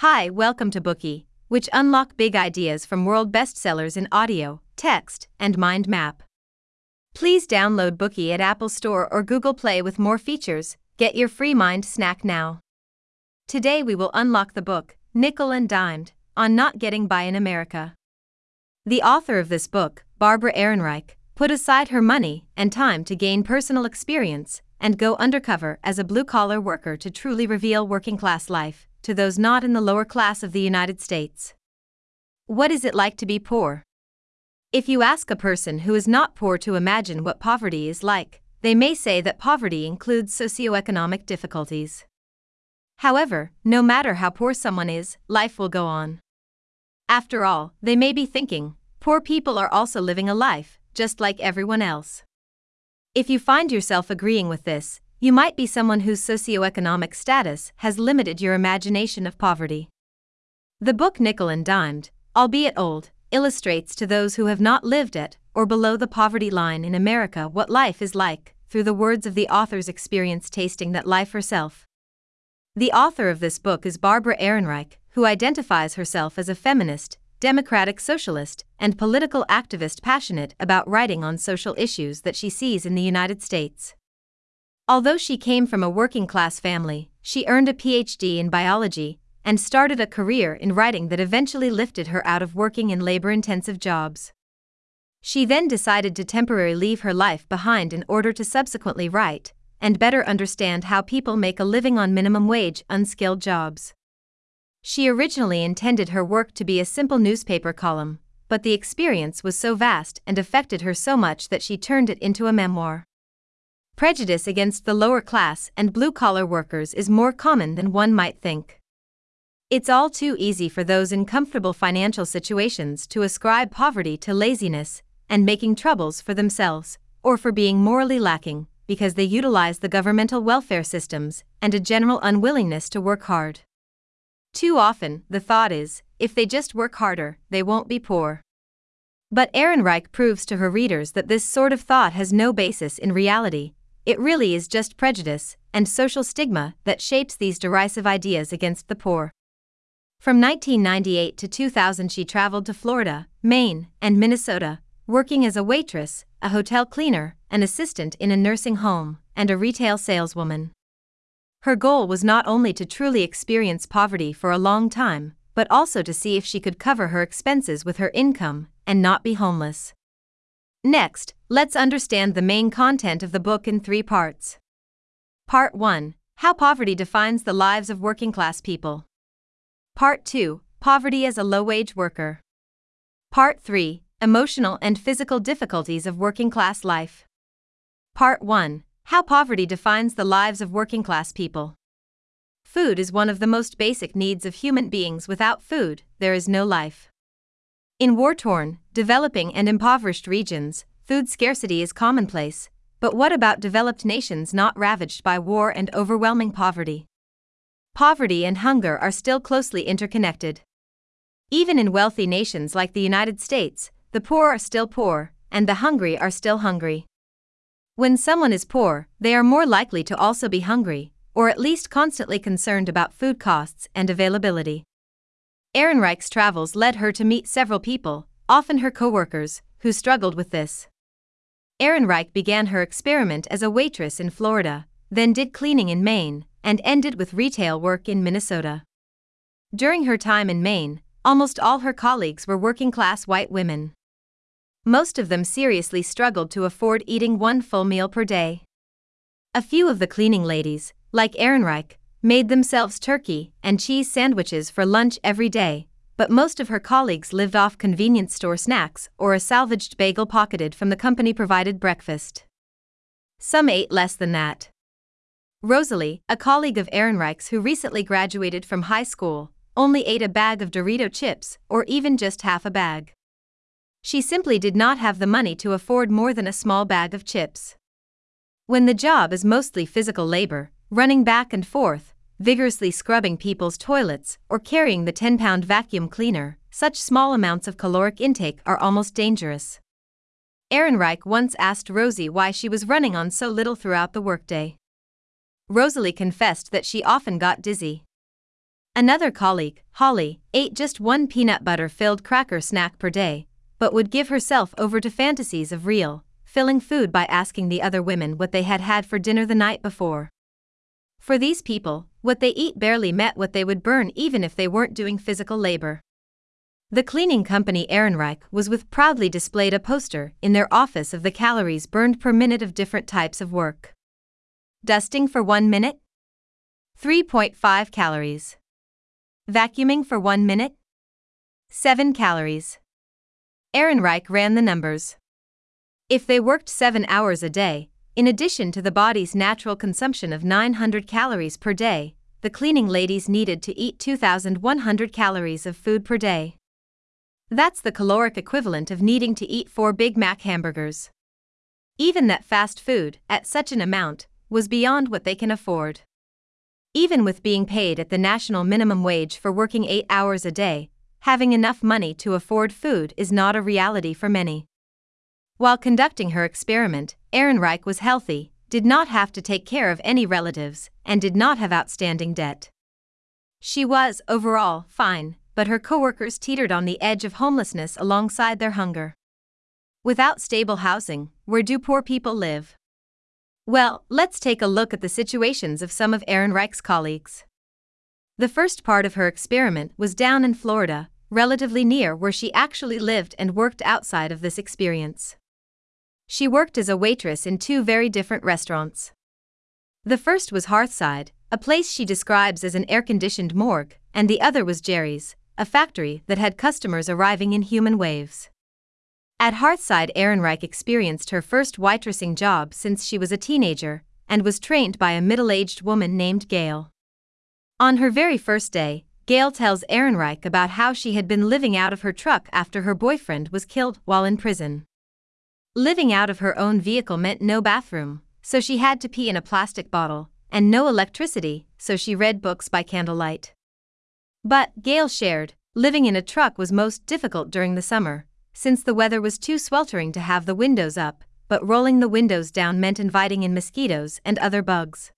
Hi, welcome to Bookie, which unlock big ideas from world bestsellers in audio, text, and mind map. Please download Bookie at Apple Store or Google Play with more features. Get your free mind snack now. Today we will unlock the book, Nickel and Dimed, on Not Getting By in America. The author of this book, Barbara Ehrenreich, put aside her money and time to gain personal experience and go undercover as a blue-collar worker to truly reveal working-class life to those not in the lower class of the United States. What is it like to be poor? If you ask a person who is not poor to imagine what poverty is like, they may say that poverty includes socioeconomic difficulties. However, no matter how poor someone is, life will go on. After all, they may be thinking, poor people are also living a life, just like everyone else. If you find yourself agreeing with this, you might be someone whose socioeconomic status has limited your imagination of poverty. The book Nickel and Dimed, albeit old, illustrates to those who have not lived at or below the poverty line in America what life is like, through the words of the author's experience tasting that life herself. The author of this book is Barbara Ehrenreich, who identifies herself as a feminist, democratic socialist, and political activist passionate about writing on social issues that she sees in the United States. Although she came from a working-class family, she earned a PhD in biology and started a career in writing that eventually lifted her out of working in labor-intensive jobs. She then decided to temporarily leave her life behind in order to subsequently write and better understand how people make a living on minimum wage, unskilled jobs. She originally intended her work to be a simple newspaper column, but the experience was so vast and affected her so much that she turned it into a memoir. Prejudice against the lower class and blue-collar workers is more common than one might think. It's all too easy for those in comfortable financial situations to ascribe poverty to laziness and making troubles for themselves, or for being morally lacking, because they utilize the governmental welfare systems and a general unwillingness to work hard. Too often, the thought is, if they just work harder, they won't be poor. But Ehrenreich proves to her readers that this sort of thought has no basis in reality. It really is just prejudice and social stigma that shapes these derisive ideas against the poor. From 1998 to 2000, she traveled to Florida, Maine, and Minnesota, working as a waitress, a hotel cleaner, an assistant in a nursing home, and a retail saleswoman. Her goal was not only to truly experience poverty for a long time, but also to see if she could cover her expenses with her income and not be homeless. Next, let's understand the main content of the book in three parts. Part 1: How poverty defines the lives of working-class people. Part 2: Poverty as a low-wage worker. Part 3: Emotional and physical difficulties of working-class life. Part 1: How poverty defines the lives of working-class people. Food is one of the most basic needs of human beings. Without food, there is no life. In war-torn, developing and impoverished regions, food scarcity is commonplace, but what about developed nations not ravaged by war and overwhelming poverty? Poverty and hunger are still closely interconnected. Even in wealthy nations like the United States, the poor are still poor, and the hungry are still hungry. When someone is poor, they are more likely to also be hungry, or at least constantly concerned about food costs and availability. Ehrenreich's travels led her to meet several people, often her co-workers, who struggled with this. Ehrenreich began her experiment as a waitress in Florida, then did cleaning in Maine, and ended with retail work in Minnesota. During her time in Maine, almost all her colleagues were working-class white women. Most of them seriously struggled to afford eating one full meal per day. A few of the cleaning ladies, like Ehrenreich, made themselves turkey and cheese sandwiches for lunch every day, but most of her colleagues lived off convenience store snacks or a salvaged bagel pocketed from the company-provided breakfast. Some ate less than that. Rosalie, a colleague of Ehrenreich's who recently graduated from high school, only ate a bag of Dorito chips, or even just half a bag. She simply did not have the money to afford more than a small bag of chips. When the job is mostly physical labor, running back and forth, vigorously scrubbing people's toilets or carrying the 10-pound vacuum cleaner, such small amounts of caloric intake are almost dangerous. Ehrenreich once asked Rosie why she was running on so little throughout the workday. Rosalie confessed that she often got dizzy. Another colleague, Holly, ate just one peanut butter-filled cracker snack per day, but would give herself over to fantasies of real, filling food by asking the other women what they had had for dinner the night before. For these people, what they eat barely met what they would burn even if they weren't doing physical labor. The cleaning company Ehrenreich was with proudly displayed a poster in their office of the calories burned per minute of different types of work. Dusting for 1 minute? 3.5 calories. Vacuuming for 1 minute? 7 calories. Ehrenreich ran the numbers. If they worked 7 hours a day, in addition to the body's natural consumption of 900 calories per day, the cleaning ladies needed to eat 2,100 calories of food per day. That's the caloric equivalent of needing to eat 4 Big Mac hamburgers. Even that fast food, at such an amount, was beyond what they can afford. Even with being paid at the national minimum wage for working 8 hours a day, having enough money to afford food is not a reality for many. While conducting her experiment, Ehrenreich was healthy, did not have to take care of any relatives, and did not have outstanding debt. She was, overall, fine, but her coworkers teetered on the edge of homelessness alongside their hunger. Without stable housing, where do poor people live? Well, let's take a look at the situations of some of Ehrenreich's colleagues. The first part of her experiment was down in Florida, relatively near where she actually lived and worked outside of this experience. She worked as a waitress in 2 very different restaurants. The first was Hearthside, a place she describes as an air-conditioned morgue, and the other was Jerry's, a factory that had customers arriving in human waves. At Hearthside, Ehrenreich experienced her first waitressing job since she was a teenager, and was trained by a middle-aged woman named Gail. On her very first day, Gail tells Ehrenreich about how she had been living out of her truck after her boyfriend was killed while in prison. Living out of her own vehicle meant no bathroom, so she had to pee in a plastic bottle, and no electricity, so she read books by candlelight. But, Gail shared, living in a truck was most difficult during the summer, since the weather was too sweltering to have the windows up, but rolling the windows down meant inviting in mosquitoes and other bugs.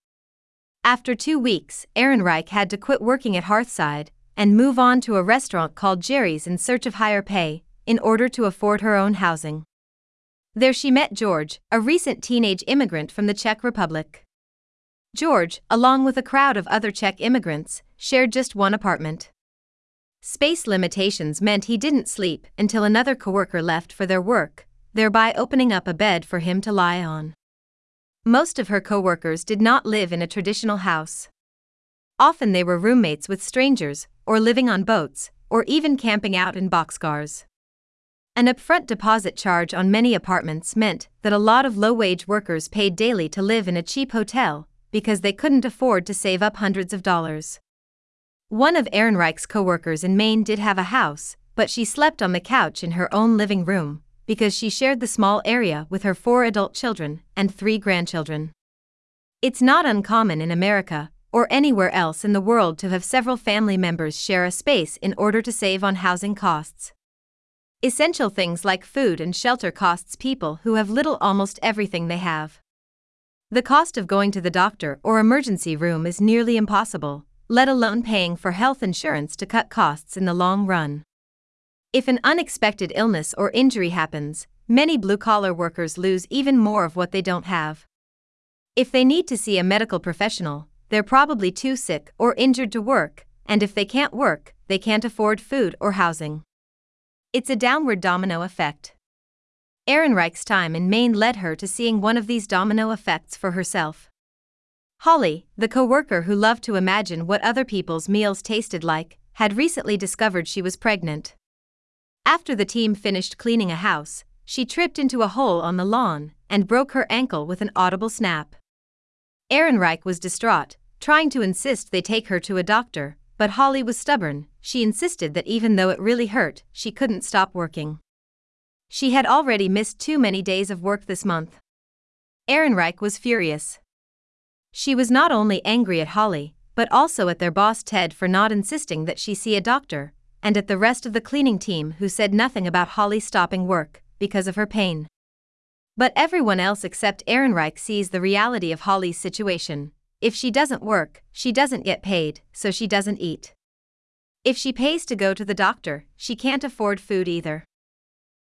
After 2 weeks, Ehrenreich had to quit working at Hearthside and move on to a restaurant called Jerry's in search of higher pay, in order to afford her own housing. There she met George, a recent teenage immigrant from the Czech Republic. George, along with a crowd of other Czech immigrants, shared just one apartment. Space limitations meant he didn't sleep until another coworker left for their work, thereby opening up a bed for him to lie on. Most of her coworkers did not live in a traditional house. Often they were roommates with strangers, or living on boats, or even camping out in boxcars. An upfront deposit charge on many apartments meant that a lot of low-wage workers paid daily to live in a cheap hotel because they couldn't afford to save up hundreds of dollars. One of Ehrenreich's co-workers in Maine did have a house, but she slept on the couch in her own living room because she shared the small area with her 4 adult children and 3 grandchildren. It's not uncommon in America or anywhere else in the world to have several family members share a space in order to save on housing costs. Essential things like food and shelter costs people who have little almost everything they have. The cost of going to the doctor or emergency room is nearly impossible, let alone paying for health insurance to cut costs in the long run. If an unexpected illness or injury happens, many blue-collar workers lose even more of what they don't have. If they need to see a medical professional, they're probably too sick or injured to work, and if they can't work, they can't afford food or housing. It's a downward domino effect. Ehrenreich's time in Maine led her to seeing one of these domino effects for herself. Holly, the coworker who loved to imagine what other people's meals tasted like, had recently discovered she was pregnant. After the team finished cleaning a house, she tripped into a hole on the lawn and broke her ankle with an audible snap. Ehrenreich was distraught, trying to insist they take her to a doctor, but Holly was stubborn. She insisted that even though it really hurt, she couldn't stop working. She had already missed too many days of work this month. Ehrenreich was furious. She was not only angry at Holly, but also at their boss Ted for not insisting that she see a doctor, and at the rest of the cleaning team who said nothing about Holly stopping work because of her pain. But everyone else except Ehrenreich sees the reality of Holly's situation. If she doesn't work, she doesn't get paid, so she doesn't eat. If she pays to go to the doctor, she can't afford food either.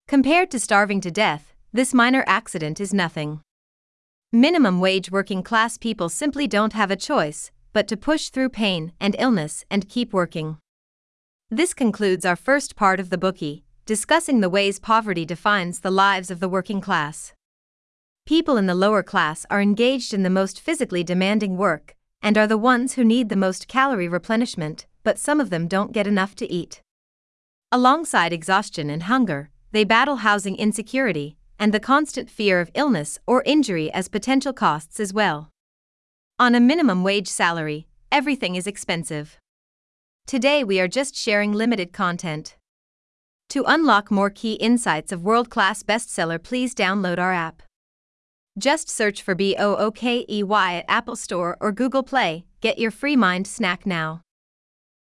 Compared to starving to death, this minor accident is nothing. Minimum wage working class people simply don't have a choice but to push through pain and illness and keep working. This concludes our first part of the Bookie, discussing the ways poverty defines the lives of the working class. People in the lower class are engaged in the most physically demanding work and are the ones who need the most calorie replenishment, but some of them don't get enough to eat. Alongside exhaustion and hunger, they battle housing insecurity and the constant fear of illness or injury as potential costs as well. On a minimum wage salary, everything is expensive. Today we are just sharing limited content. To unlock more key insights of world-class bestseller, please download our app. Just search for Bookie at Apple Store or Google Play. Get your free mind snack now.